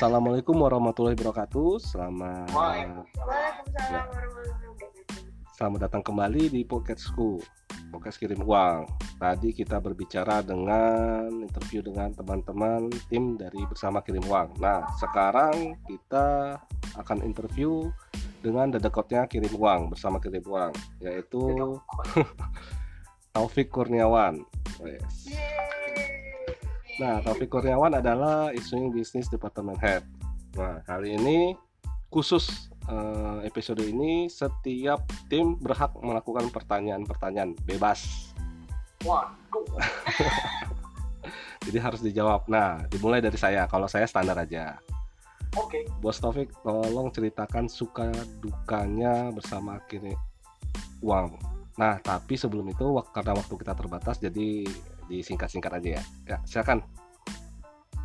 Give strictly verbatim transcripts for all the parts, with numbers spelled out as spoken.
Assalamualaikum warahmatullahi wabarakatuh. Selamat Waalaikumsalam warahmatullahi wabarakatuh. Selamat datang kembali di Pocket School, Pocket Kirim Uang. Tadi kita berbicara dengan interview dengan teman-teman tim dari Bersama Kirim Uang. Nah, sekarang kita akan interview dengan dedekotnya Kirim Uang, Bersama Kirim Uang, yaitu Taufik Kurniawan. Yes. Nah, Taufik Kurniawan adalah Issuing Business Department Head. Nah, kali ini khusus eh, episode ini setiap tim berhak melakukan pertanyaan-pertanyaan bebas. Waduh. Jadi harus dijawab. Nah, dimulai dari saya. Kalau saya standar aja. Oke. Okay. Bos Taufik, tolong ceritakan suka dukanya Bersama Kirim Uang. Nah, tapi sebelum itu karena waktu kita terbatas, jadi disingkat-singkat aja ya. Ya, silakan.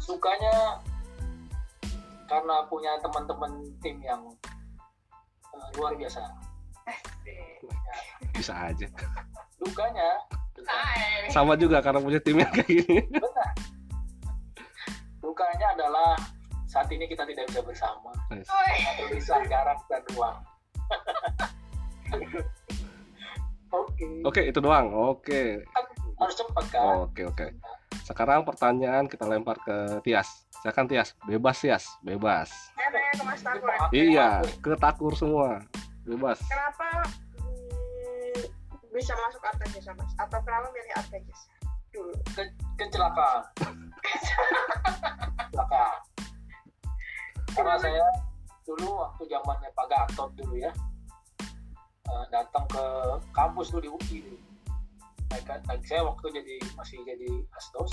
Sukanya karena punya teman-teman tim yang uh, luar biasa. Bisa aja. Dukanya sama juga karena punya tim yang kayak gini. Benar. Dukanya adalah saat ini kita tidak bisa bersama. Terpisah jarak dan ruang. Oke. Oke, itu doang. Oke. Harus cepat kan? Oke, oke. Sekarang pertanyaan kita lempar ke Tias. Silakan Tias, bebas Tias, bebas. Saya tanya ke Mas Takur. Iya, ke Takur semua. Bebas. Kenapa hmm, bisa masuk Artajasa, Mas? Atau kenapa milih Artajasa? Dulu ke- kecelakaan. Kecelakaan. Karena saya dulu waktu zamannya Pak Gatot dulu ya. Datang ke kampus tuh di U P I dulu. Nah, saya waktu jadi masih jadi asdos.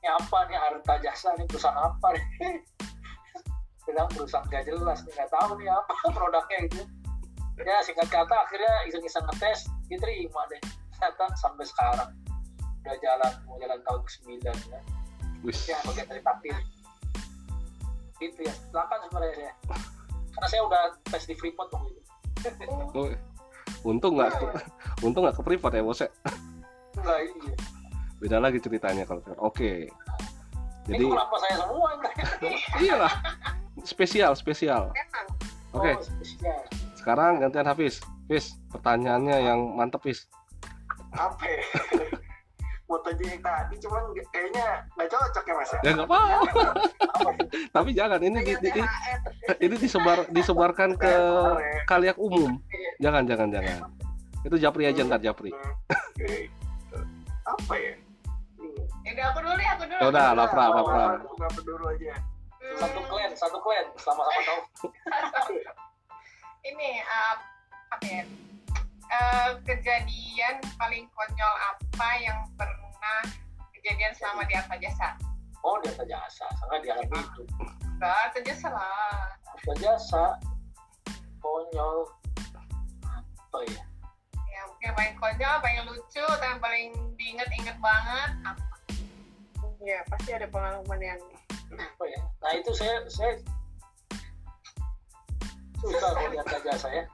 Ini apa nih Artajasa, ini perusahaan apa nih? Sedang perusahaan gak jelas nih, gak tahu nih apa produknya gitu. Ya singkat kata akhirnya iseng-iseng ngetes, diterima deh. Ternyata sampai sekarang udah jalan mau jalan tahun ke sembilan ya. Wish. Ya bagian dari takdir. Gitu ya, silakan sebenarnya saya. Karena saya udah tes di Freeport waktu itu. Oh. Untung nggak, untung nggak ke privat ya bosnya. Nah, iya. Beda lagi ceritanya kalau privat. Oke. Jadi. Ini kenapa saya semua? Iyalah. Spesial, spesial. Oke. Okay. Sekarang gantian Hafiz. Hafiz, pertanyaannya yang mantep Hafiz. Apa? Mau tanya tadi, cuman kayaknya nggak cocok ya mas ya. Ya nggak apa-apa. Tapi jangan ini di, di, di, ini disebar disebarkan ke kalayak umum. Jangan jangan jangan. Itu Japri aja ntar Japri. Apa ya? Ini aku dulu deh aku dulu. Udah lapra lapra. Aku dulu aja. Satu klan satu klan sama-sama tahu. Ini apa ya? Uh, kejadian paling konyol apa yang pernah kejadian selama di Artajasa? Oh, di Artajasa, sangat diharapkan itu. Nah, Artajasa lah. Artajasa, konyol apa ya? Ya mungkin paling konyol, paling lucu, dan paling diinget-inget banget apa? Ya pasti ada pengalaman yang apa ya? Nah itu saya saya susah di Artajasa ya,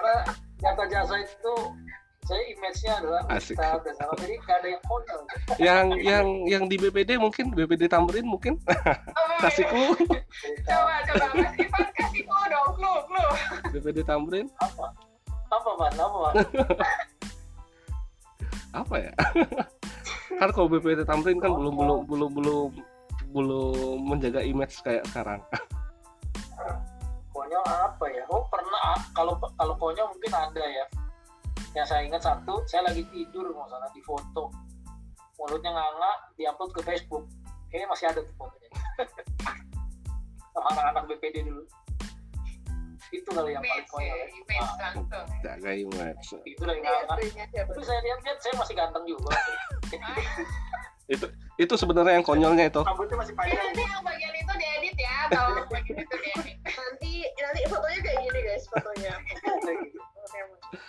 karena Artajasa itu saya image-nya adalah kita bersama, jadi gak ada yang model. Yang yang yang di B P D mungkin B P D Tamrin mungkin. Oh, kasihku. Coba coba Mas Ivan kasihku dong, lu lu. B P D Tamrin? Apa? Apa man? Apa man? Apa ya? Kan kalau B P D Tamrin kan oh, belum, belum belum belum belum menjaga image kayak sekarang. Konyol apa ya? Oh pernah kalau kalau konyol mungkin ada ya. Yang saya ingat satu, saya lagi tidur mau sana di foto, mulutnya nganga, diupload ke Facebook. Kayaknya masih ada tuh fotonya. Sama anak-anak B P D dulu. Itu kali yang paling konyol. Jaga image. Itu lagi nganga. Tapi saya lihat-lihat saya masih ganteng juga. Itu itu sebenarnya yang konyolnya itu. Rambutnya masih panjang. Nanti yang bagian itu diedit ya, tolong bagian itu diedit. Nanti nanti fotonya kayak gini guys fotonya.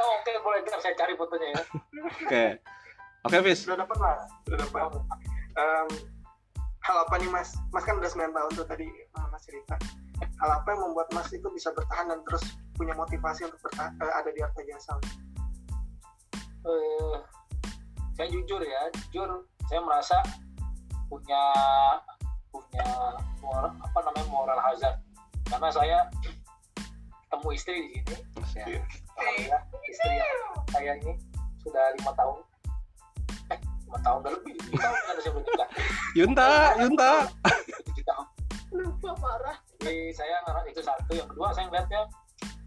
Oh, oke, boleh ntar saya cari fotonya ya. Oke, oke Fis. Sudah dapat lah, sudah dapat. Um, hal apa nih Mas? Mas kan udah sembilan tahun tuh tadi Mas cerita. Hal apa yang membuat Mas itu bisa bertahan dan terus punya motivasi untuk bertahan, uh, ada di Artajasa? Uh, saya jujur ya, jujur saya merasa punya punya moral, apa namanya moral hazard, karena saya ketemu istri di sini, ya, alhamdulillah istri saya ini sudah lima tahun, eh lima tahun udah lebih, lima tahun sudah saya menikah. Yunta, Yunta. Lupa parah. Jadi saya ngarang itu satu, yang kedua saya melihatnya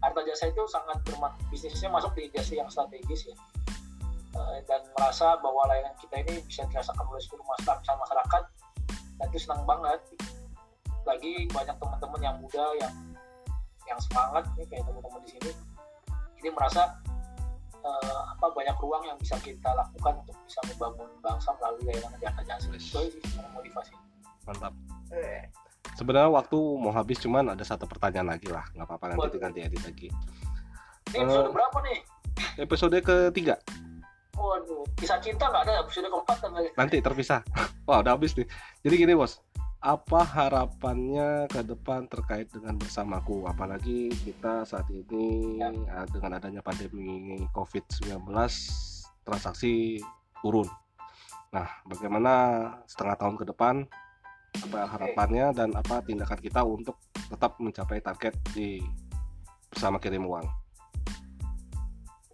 Artajasa itu sangat bermanfaat, bisnisnya masuk di industri yang strategis ya, dan merasa bahwa layanan kita ini bisa dirasakan oleh seluruh masyarakat, dan itu senang banget. Lagi banyak teman-teman yang muda yang yang semangat nih kayak teman-teman di sini, ini merasa eh, apa banyak ruang yang bisa kita lakukan untuk bisa membangun bangsa melalui layanan di Artajasa. Itu motivasi. Mantap. Eh. Sebenarnya waktu mau habis, cuman ada satu pertanyaan lagi lah, nggak apa-apa nanti nanti edit lagi. Ini episode uh, berapa nih? Episode ketiga. Waduh, kisah cinta nggak ada episode keempat kan? Nanti terpisah. Wah udah habis nih. Jadi gini bos, apa harapannya ke depan terkait dengan Bersamaku? Apalagi kita saat ini ya, dengan adanya pandemi covid sembilan belas transaksi turun. Nah, bagaimana setengah tahun ke depan? Apa harapannya dan apa tindakan kita untuk tetap mencapai target di Bersama Kirim Uang?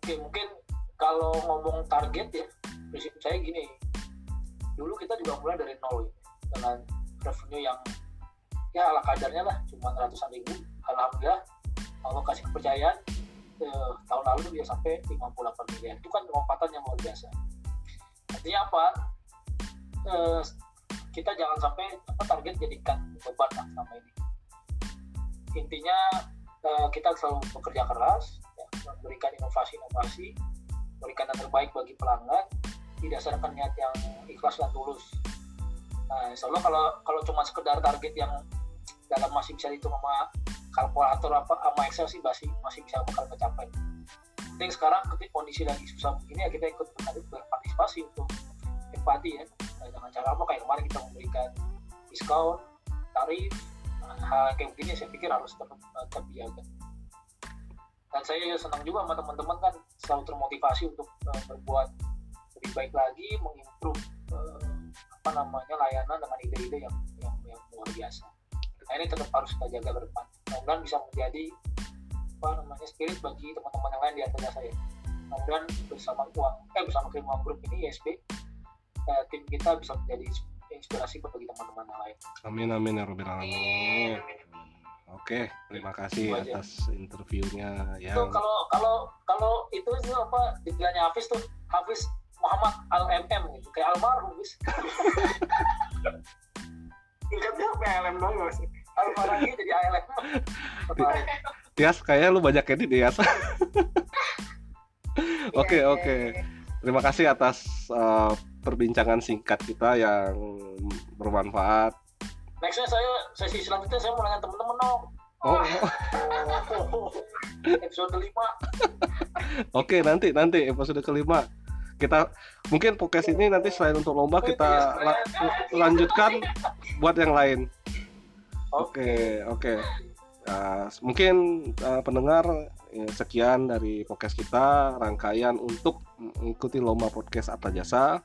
Oke, mungkin kalau ngomong target ya, prinsip saya gini, dulu kita juga mulai dari nol dengan revenue yang ya ala kadarnya lah, cuma ratusan ribu. Alhamdulillah Allah kasih kepercayaan, eh, tahun lalu dia sampai lima puluh delapan miliar, itu kan lompatan yang luar biasa. Artinya apa? Eh, kita jangan sampai apa, target jadikan beban lah sama ini. Intinya eh, kita selalu bekerja keras, ya, memberikan inovasi-inovasi, memberikan yang terbaik bagi pelanggan, didasarkan niat yang ikhlas dan tulus. Nah, soalnya kalau kalau cuma sekedar target yang dalam masih bisa dihitung sama kalkulator apa sama Excel sih masih masih bisa bakal tercapai. Penting sekarang ketika kondisi lagi susah begini ya kita ikut berpartisipasi untuk empati ya. Dengan cara apa kayak kemarin kita memberikan diskon, tarif, hal kayak begini saya pikir harus terbiasakan. Dan saya senang juga sama teman-teman kan selalu termotivasi untuk uh, berbuat lebih baik lagi, mengimprove uh, apa namanya layanan dengan ide-ide yang yang, yang luar biasa. Nah, ini tetap harus kita jaga ke depan. Mudah-mudahan bisa menjadi apa namanya spirit bagi teman-teman yang lain di antara saya. Mudah-mudahan bersama uang, eh bersama Kirim Uang Group ini I S B, tim kita bisa menjadi inspirasi bagi teman-teman yang lain. Amin amin ya robbal alamin. Oke, terima kasih itu atas aja interviewnya ya. Itu kalau kalau kalau itu itu apa dibilangnya Hafiz tuh Hafiz Muhammad Al-M M gitu, kayak almarhum bis. Ingatnya P L M dong guys. Almarhum jadi A L M. Tias kayaknya lu banyak edit Tias. Oke oke. Terima kasih atas uh, perbincangan singkat kita yang bermanfaat. Nextnya saya sesi selanjutnya saya mau nanya teman-teman dong. Oh. oh. Episode kelima. Oke okay, nanti nanti episode kelima kita mungkin podcast ini nanti selain untuk lomba kita la- lanjutkan buat yang lain. Oke okay, oke. Okay. Nah, mungkin uh, pendengar ya, sekian dari podcast kita rangkaian untuk mengikuti lomba podcast Artajasa.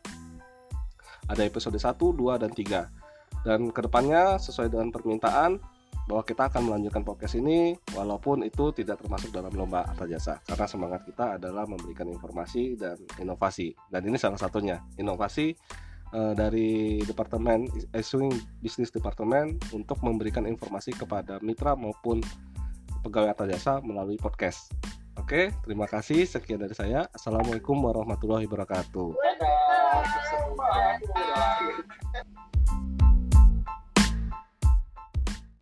Ada episode satu, dua, dan tiga. Dan kedepannya sesuai dengan permintaan bahwa kita akan melanjutkan podcast ini walaupun itu tidak termasuk dalam lomba Artajasa, karena semangat kita adalah memberikan informasi dan inovasi. Dan ini salah satunya inovasi eh, dari Departemen Issuing Business Department untuk memberikan informasi kepada mitra maupun pegawai Artajasa melalui podcast. Oke, terima kasih. Sekian dari saya. Assalamualaikum warahmatullahi wabarakatuh.